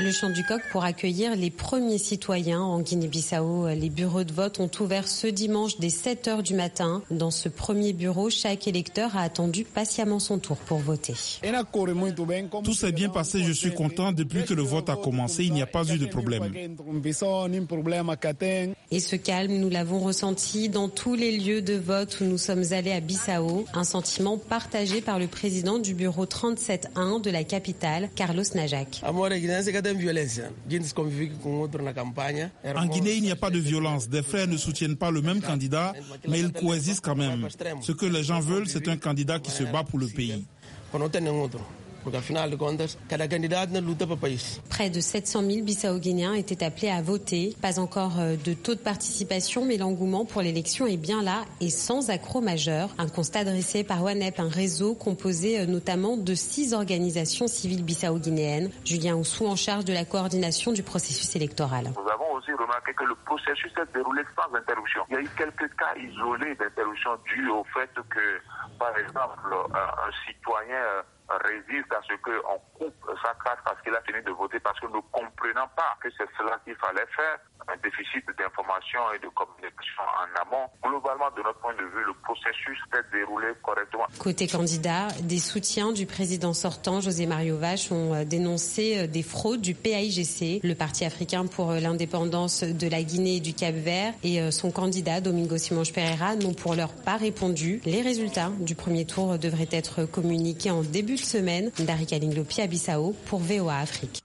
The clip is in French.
le chant du coq pour accueillir les premiers citoyens en Guinée-Bissau. Les bureaux de vote ont ouvert ce dimanche dès 7h du matin. Dans ce premier bureau, chaque électeur a attendu patiemment son tour pour voter. Tout s'est bien passé, je suis content. Depuis que le vote a commencé, il n'y a pas eu de problème. Et ce calme, nous l'avons ressenti dans tous les lieux de vote où nous sommes allés à Bissau. Un sentiment partagé par le président du bureau 37-1 de la capitale, Carlos Najac. En Guinée, il n'y a pas de violence. Des frères ne soutiennent pas le même candidat, mais ils coexistent quand même. Ce que les gens veulent, c'est un candidat qui se bat pour le pays. Près de 700 000 Bissau-guinéens étaient appelés à voter. Pas encore de taux de participation, mais l'engouement pour l'élection est bien là et sans accroc majeur. Un constat dressé par WANEP, un réseau composé notamment de 6 organisations civiles bissau-guinéennes. Julien Oussou en charge de la coordination du processus électoral. Nous avons aussi remarqué que le processus s'est déroulé sans interruption. Il y a eu quelques cas isolés d'interruption dus au fait que, par exemple, un citoyen résiste à ce qu'on coupe sa carte parce qu'il a fini de voter, parce que nous ne comprenons pas que c'est cela qu'il fallait faire. Un déficit d'information et de communication en amont. Globalement, de notre point de vue, le processus s'est déroulé correctement. Côté candidat, des soutiens du président sortant, José Mario Vaz, ont dénoncé des fraudes du PAIGC, le Parti africain pour l'indépendance de la Guinée et du Cap-Vert, et son candidat, Domingos Simões Pereira, n'ont pour l'heure pas répondu. Les résultats du premier tour devraient être communiqués en début de semaine. N'daricaling Loppy à Bissau pour VOA Afrique.